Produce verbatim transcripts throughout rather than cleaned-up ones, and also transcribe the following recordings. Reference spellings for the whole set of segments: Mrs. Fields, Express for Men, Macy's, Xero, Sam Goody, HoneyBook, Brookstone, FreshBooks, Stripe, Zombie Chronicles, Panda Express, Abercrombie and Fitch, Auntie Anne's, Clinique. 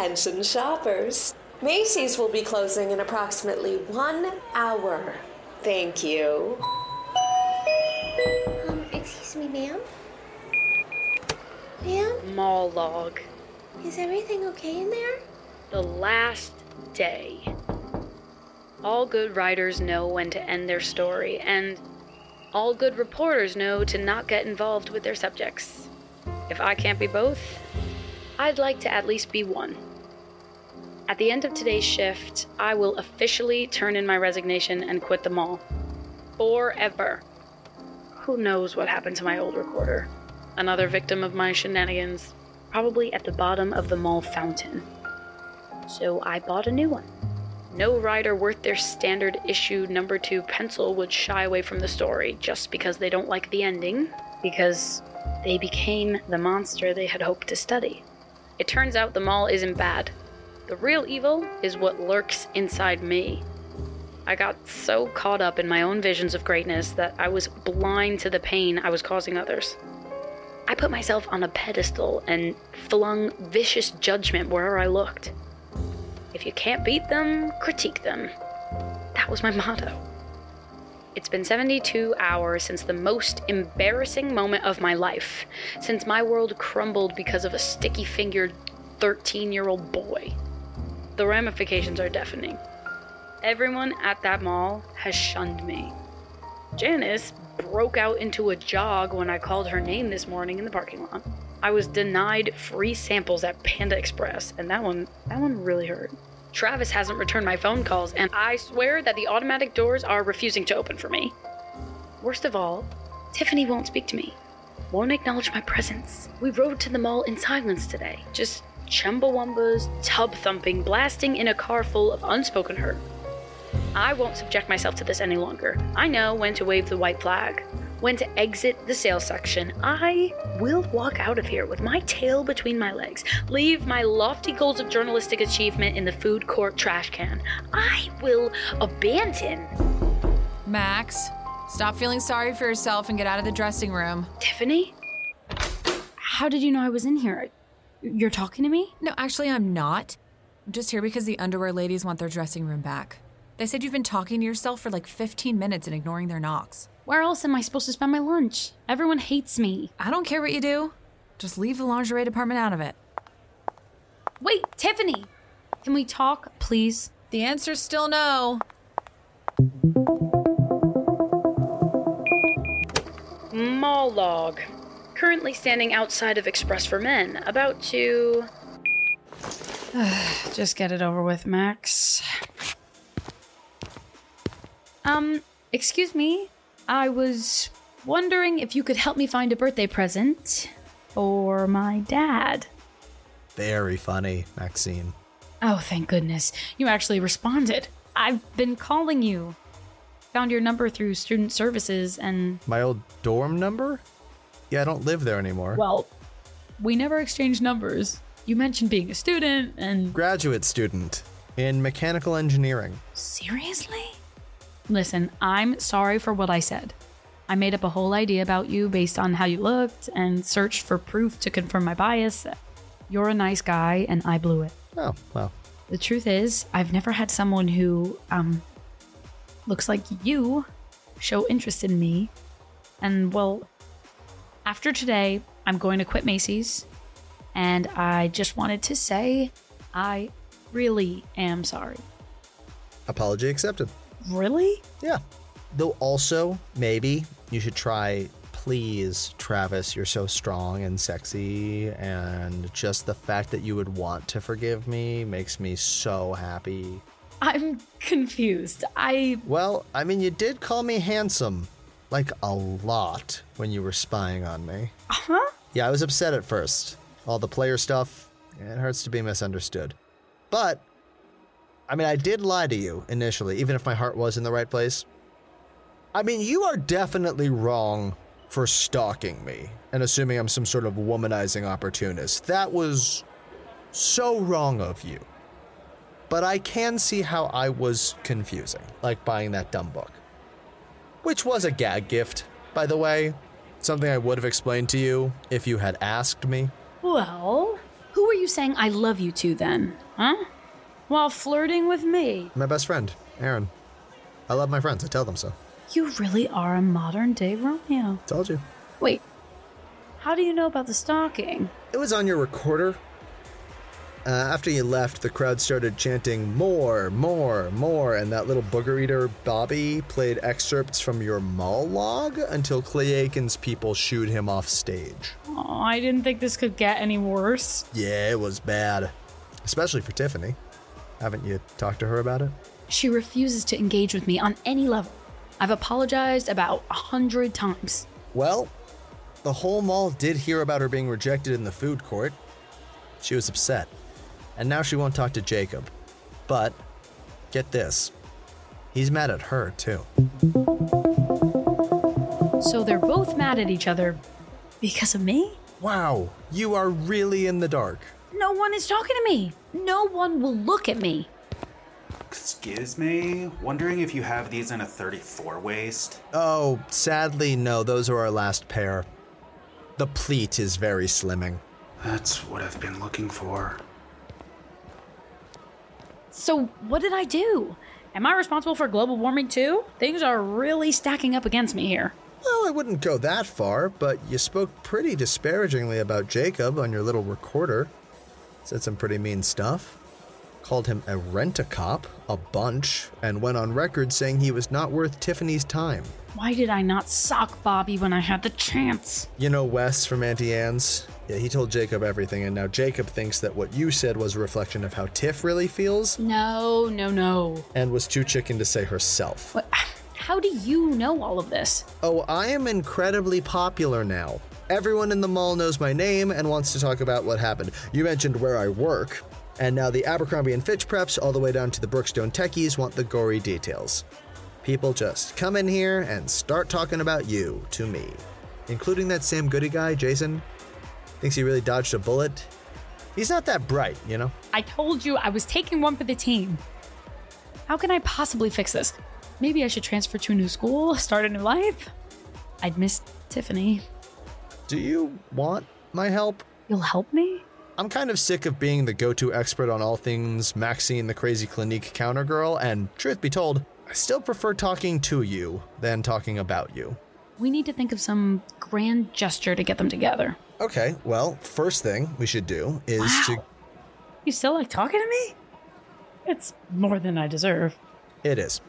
Attention shoppers, Macy's will be closing in approximately one hour. Thank you. Um, excuse me, ma'am? Ma'am? Mall log. Is everything okay in there? The last day. All good writers know when to end their story, and all good reporters know to not get involved with their subjects. If I can't be both, I'd like to at least be one. At the end of today's shift, I will officially turn in my resignation and quit the mall. Forever. Who knows what happened to my old recorder? Another victim of my shenanigans, probably at the bottom of the mall fountain. So I bought a new one. No writer worth their standard issue number two pencil would shy away from the story just because they don't like the ending, because they became the monster they had hoped to study. It turns out the mall isn't bad. The real evil is what lurks inside me. I got so caught up in my own visions of greatness that I was blind to the pain I was causing others. I put myself on a pedestal and flung vicious judgment wherever I looked. If you can't beat them, critique them. That was my motto. It's been seventy-two hours since the most embarrassing moment of my life, since my world crumbled because of a sticky-fingered thirteen-year-old boy. The ramifications are deafening. Everyone at that mall has shunned me. Janice broke out into a jog when I called her name this morning in the parking lot. I was denied free samples at Panda Express, and that one, that one really hurt. Travis hasn't returned my phone calls, and I swear that the automatic doors are refusing to open for me. Worst of all, Tiffany won't speak to me, won't acknowledge my presence. We rode to the mall in silence today, just Chumbawambas, tub-thumping, blasting in a car full of unspoken hurt. I won't subject myself to this any longer. I know when to wave the white flag, when to exit the sales section. I will walk out of here with my tail between my legs, leave my lofty goals of journalistic achievement in the food court trash can. I will abandon. Max, stop feeling sorry for yourself and get out of the dressing room. Tiffany? How did you know I was in here? You're talking to me? No, actually I'm not. I'm just here because the underwear ladies want their dressing room back. They said you've been talking to yourself for like fifteen minutes and ignoring their knocks. Where else am I supposed to spend my lunch? Everyone hates me. I don't care what you do. Just leave the lingerie department out of it. Wait, Tiffany! Can we talk, please? The answer's still no. Mall log. Currently standing outside of Express for Men, about to... Just get it over with, Max. Um, excuse me, I was wondering if you could help me find a birthday present for my dad. Very funny, Maxine. Oh, thank goodness. You actually responded. I've been calling you. Found your number through student services and... My old dorm number? Yeah, I don't live there anymore. Well, we never exchanged numbers. You mentioned being a student and... Graduate student in mechanical engineering. Seriously? Listen, I'm sorry for what I said. I made up a whole idea about you based on how you looked and searched for proof to confirm my bias. You're a nice guy, and I blew it. Oh, well. The truth is, I've never had someone who, um, looks like you show interest in me. And, well, after today, I'm going to quit Macy's. And I just wanted to say I really am sorry. Apology accepted. Really? Yeah. Though also, maybe, you should try, please, Travis, you're so strong and sexy, and just the fact that you would want to forgive me makes me so happy. I'm confused. I... Well, I mean, you did call me handsome, like a lot, when you were spying on me. Uh-huh. Yeah, I was upset at first. All the player stuff, it hurts to be misunderstood. But... I mean, I did lie to you initially, even if my heart was in the right place. I mean, you are definitely wrong for stalking me and assuming I'm some sort of womanizing opportunist. That was so wrong of you. But I can see how I was confusing, like buying that dumb book. Which was a gag gift, by the way. Something I would have explained to you if you had asked me. Well, Who were you saying I love you to then, huh? While flirting with me? My best friend, Aaron. I love my friends. I tell them so. You really are a modern-day Romeo. Told you. Wait, how do you know about the stocking? It was on your recorder. Uh, after you left, the crowd started chanting, more, more, more, and that little booger eater, Bobby, played excerpts from your monologue until Clay Aiken's people shooed him off stage. Oh, I didn't think this could get any worse. Yeah, it was bad. Especially for Tiffany. Haven't you talked to her about it? She refuses to engage with me on any level. I've apologized about a hundred times. Well, the whole mall did hear about her being rejected in the food court. She was upset. And now she won't talk to Jacob. But, get this, he's mad at her, too. So they're both mad at each other because of me? Wow, you are really in the dark. No one is talking to me. No one will look at me. Excuse me? Wondering if you have these in a thirty-four waist? Oh, sadly, no. Those are our last pair. The pleat is very slimming. That's what I've been looking for. So what did I do? Am I responsible for global warming too? Things are really stacking up against me here. Well, I wouldn't go that far, but you spoke pretty disparagingly about Jacob on your little recorder. Said some pretty mean stuff. Called him a rent-a-cop, a bunch, and went on record saying he was not worth Tiffany's time. Why did I not sock Bobby when I had the chance? You know Wes from Auntie Anne's? Yeah, he told Jacob everything, and now Jacob thinks that what you said was a reflection of how Tiff really feels? No, no, no. And was too chicken to say herself. What? How do you know all of this? Oh, I am incredibly popular now. Everyone in the mall knows my name and wants to talk about what happened. You mentioned where I work. And now the Abercrombie and Fitch preps all the way down to the Brookstone techies want the gory details. People just come in here and start talking about you to me. Including that Sam Goody guy, Jason. Thinks he really dodged a bullet. He's not that bright, you know? I told you I was taking one for the team. How can I possibly fix this? Maybe I should transfer to a new school, start a new life. I'd miss Tiffany. Do you want my help? You'll help me? I'm kind of sick of being the go-to expert on all things Maxine the crazy Clinique counter girl, and truth be told, I still prefer talking to you than talking about you. We need to think of some grand gesture to get them together. Okay, well, first thing we should do is wow. to... You still like talking to me? It's more than I deserve. It is.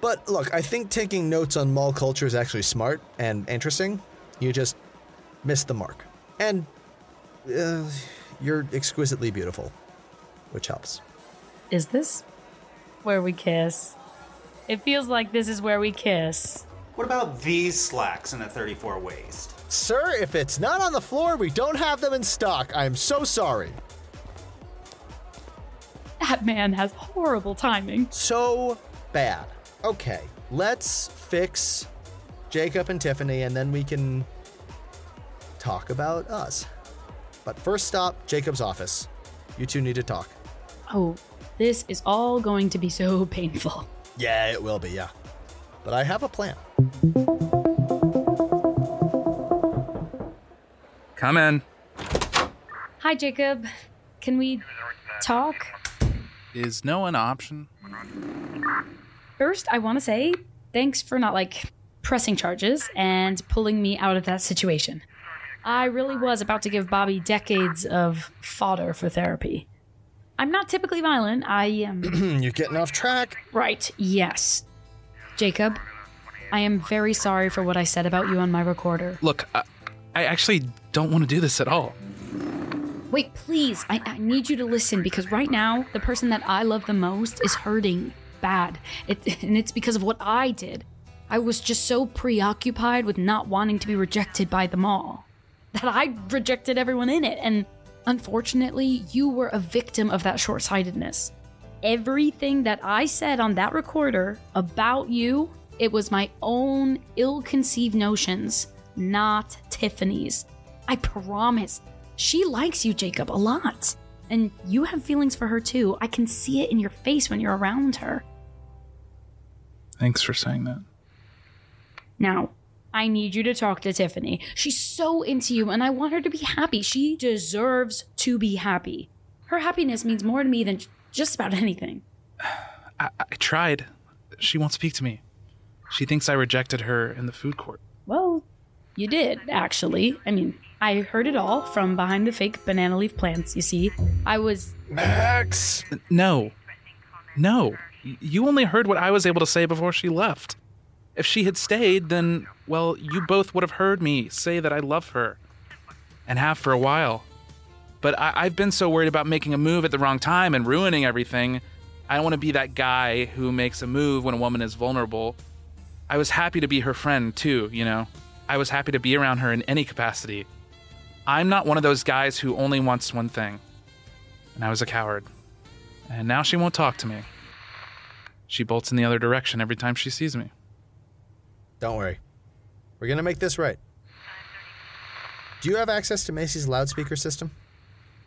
But look, I think taking notes on mall culture is actually smart and interesting. You just missed the mark. And... Uh... You're exquisitely beautiful, which helps. Is this where we kiss? It feels like this is where we kiss. What about these slacks in a thirty-four waist? Sir, if it's not on the floor, we don't have them in stock. I'm so sorry. That man has horrible timing. So bad. Okay, let's fix Jacob and Tiffany, and then we can talk about us. But first stop, Jacob's office. You two need to talk. Oh, this is all going to be so painful. Yeah, it will be, yeah. But I have a plan. Come in. Hi, Jacob. Can we talk? Is no an option? First, I want to say thanks for not, like, pressing charges and pulling me out of that situation. I really was about to give Bobby decades of fodder for therapy. I'm not typically violent. I am... Um... You're getting off track. Right, yes. Jacob, I am very sorry for what I said about you on my recorder. Look, I, I actually don't want to do this at all. Wait, please. I, I need you to listen because right now, the person that I love the most is hurting bad. It, and it's because of what I did. I was just so preoccupied with not wanting to be rejected by the mall. That I rejected everyone in it, and unfortunately, you were a victim of that short-sightedness. Everything that I said on that recorder about you, it was my own ill-conceived notions, not Tiffany's. I promise. She likes you, Jacob, a lot. And you have feelings for her, too. I can see it in your face when you're around her. Thanks for saying that. Now, I need you to talk to Tiffany. She's so into you and I want her to be happy. She deserves to be happy. Her happiness means more to me than just about anything. I, I tried. She won't speak to me. She thinks I rejected her in the food court. Well, you did, actually. I mean, I heard it all from behind the fake banana leaf plants, you see. I was... Max! No. No. You only heard what I was able to say before she left. If she had stayed, then, well, you both would have heard me say that I love her. And have for a while. But I- I've been so worried about making a move at the wrong time and ruining everything. I don't want to be that guy who makes a move when a woman is vulnerable. I was happy to be her friend, too, you know. I was happy to be around her in any capacity. I'm not one of those guys who only wants one thing. And I was a coward. And now she won't talk to me. She bolts in the other direction every time she sees me. Don't worry. We're going to make this right. Do you have access to Macy's loudspeaker system?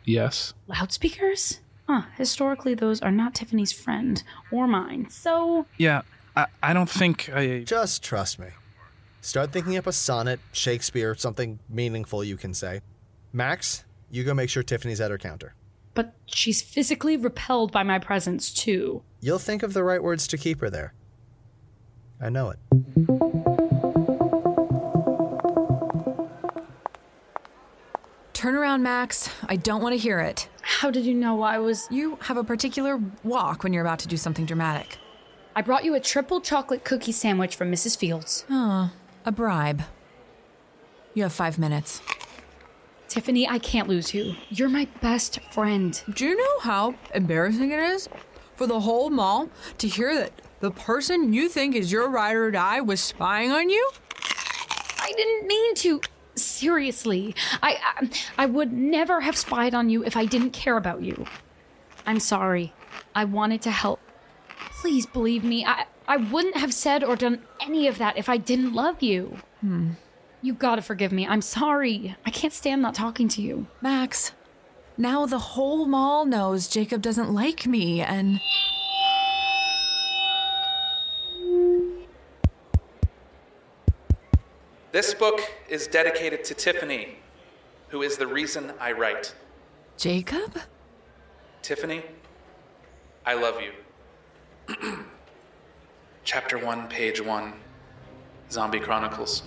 Yes. Loudspeakers? Huh. Historically, those are not Tiffany's friend or mine, so... Yeah, I, I don't think I... Just trust me. Start thinking up a sonnet, Shakespeare, something meaningful you can say. Max, you go make sure Tiffany's at her counter. But she's physically repelled by my presence, too. You'll think of the right words to keep her there. I know it. Turn around, Max. I don't want to hear it. How did you know I was... You have a particular walk when you're about to do something dramatic. I brought you a triple chocolate cookie sandwich from Missus Fields. Oh. A bribe. You have five minutes. Tiffany, I can't lose you. You're my best friend. Do you know how embarrassing it is for the whole mall to hear that the person you think is your ride or die was spying on you? I didn't mean to. Seriously. I, I, I would never have spied on you if I didn't care about you. I'm sorry. I wanted to help. Please believe me. I... I wouldn't have said or done any of that if I didn't love you. Hmm. You gotta forgive me. I'm sorry. I can't stand not talking to you. Max, now the whole mall knows Jacob doesn't like me and... This book is dedicated to Tiffany, who is the reason I write. Jacob? Tiffany, I love you. Chapter one, page one. Zombie Chronicles.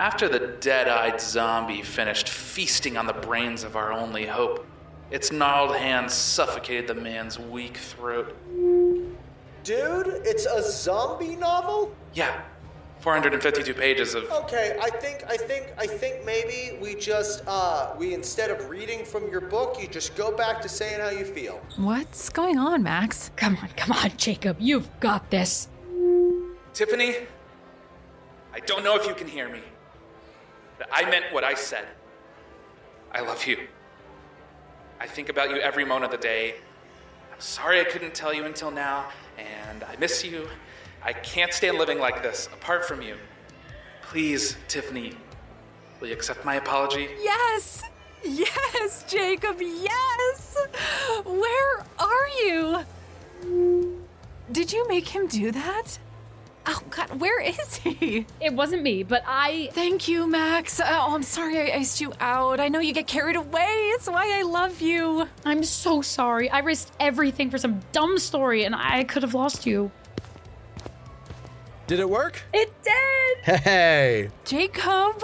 After the dead-eyed zombie finished feasting on the brains of our only hope, its gnarled hands suffocated the man's weak throat. Dude, it's a zombie novel? Yeah. four hundred fifty-two pages of... Okay, I think, I think, I think maybe we just, uh, we instead of reading from your book, you just go back to saying how you feel. What's going on, Max? Come on, come on, Jacob. You've got this. Tiffany, I don't know if you can hear me, but I meant what I said. I love you. I think about you every moment of the day. I'm sorry I couldn't tell you until now, and I miss you. I can't stand living like this, apart from you. Please, Tiffany, will you accept my apology? Yes! Yes, Jacob, yes! Where are you? Did you make him do that? Oh, God, where is he? It wasn't me, but I... Thank you, Max. Oh, I'm sorry I iced you out. I know you get carried away. It's why I love you. I'm so sorry. I risked everything for some dumb story, and I could have lost you. Did it work? It did! Hey! Jacob,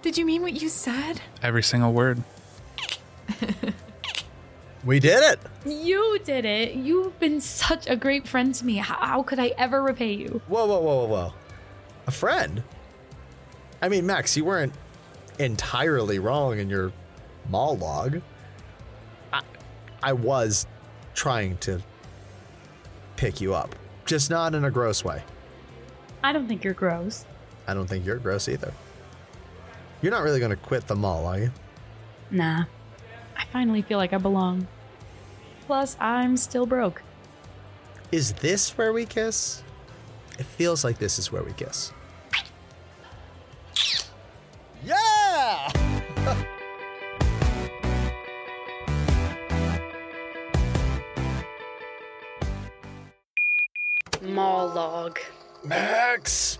did you mean what you said? Every single word. We did it! You did it. You've been such a great friend to me. How could I ever repay you? Whoa, whoa, whoa, whoa, whoa. A friend? I mean, Max, you weren't entirely wrong in your monologue. I, I was trying to pick you up. Just not in a gross way. I don't think you're gross. I don't think you're gross either. You're not really going to quit the mall, are you? Nah. I finally feel like I belong. Plus, I'm still broke. Is this where we kiss? It feels like this is where we kiss. Yeah! Mall log. Max!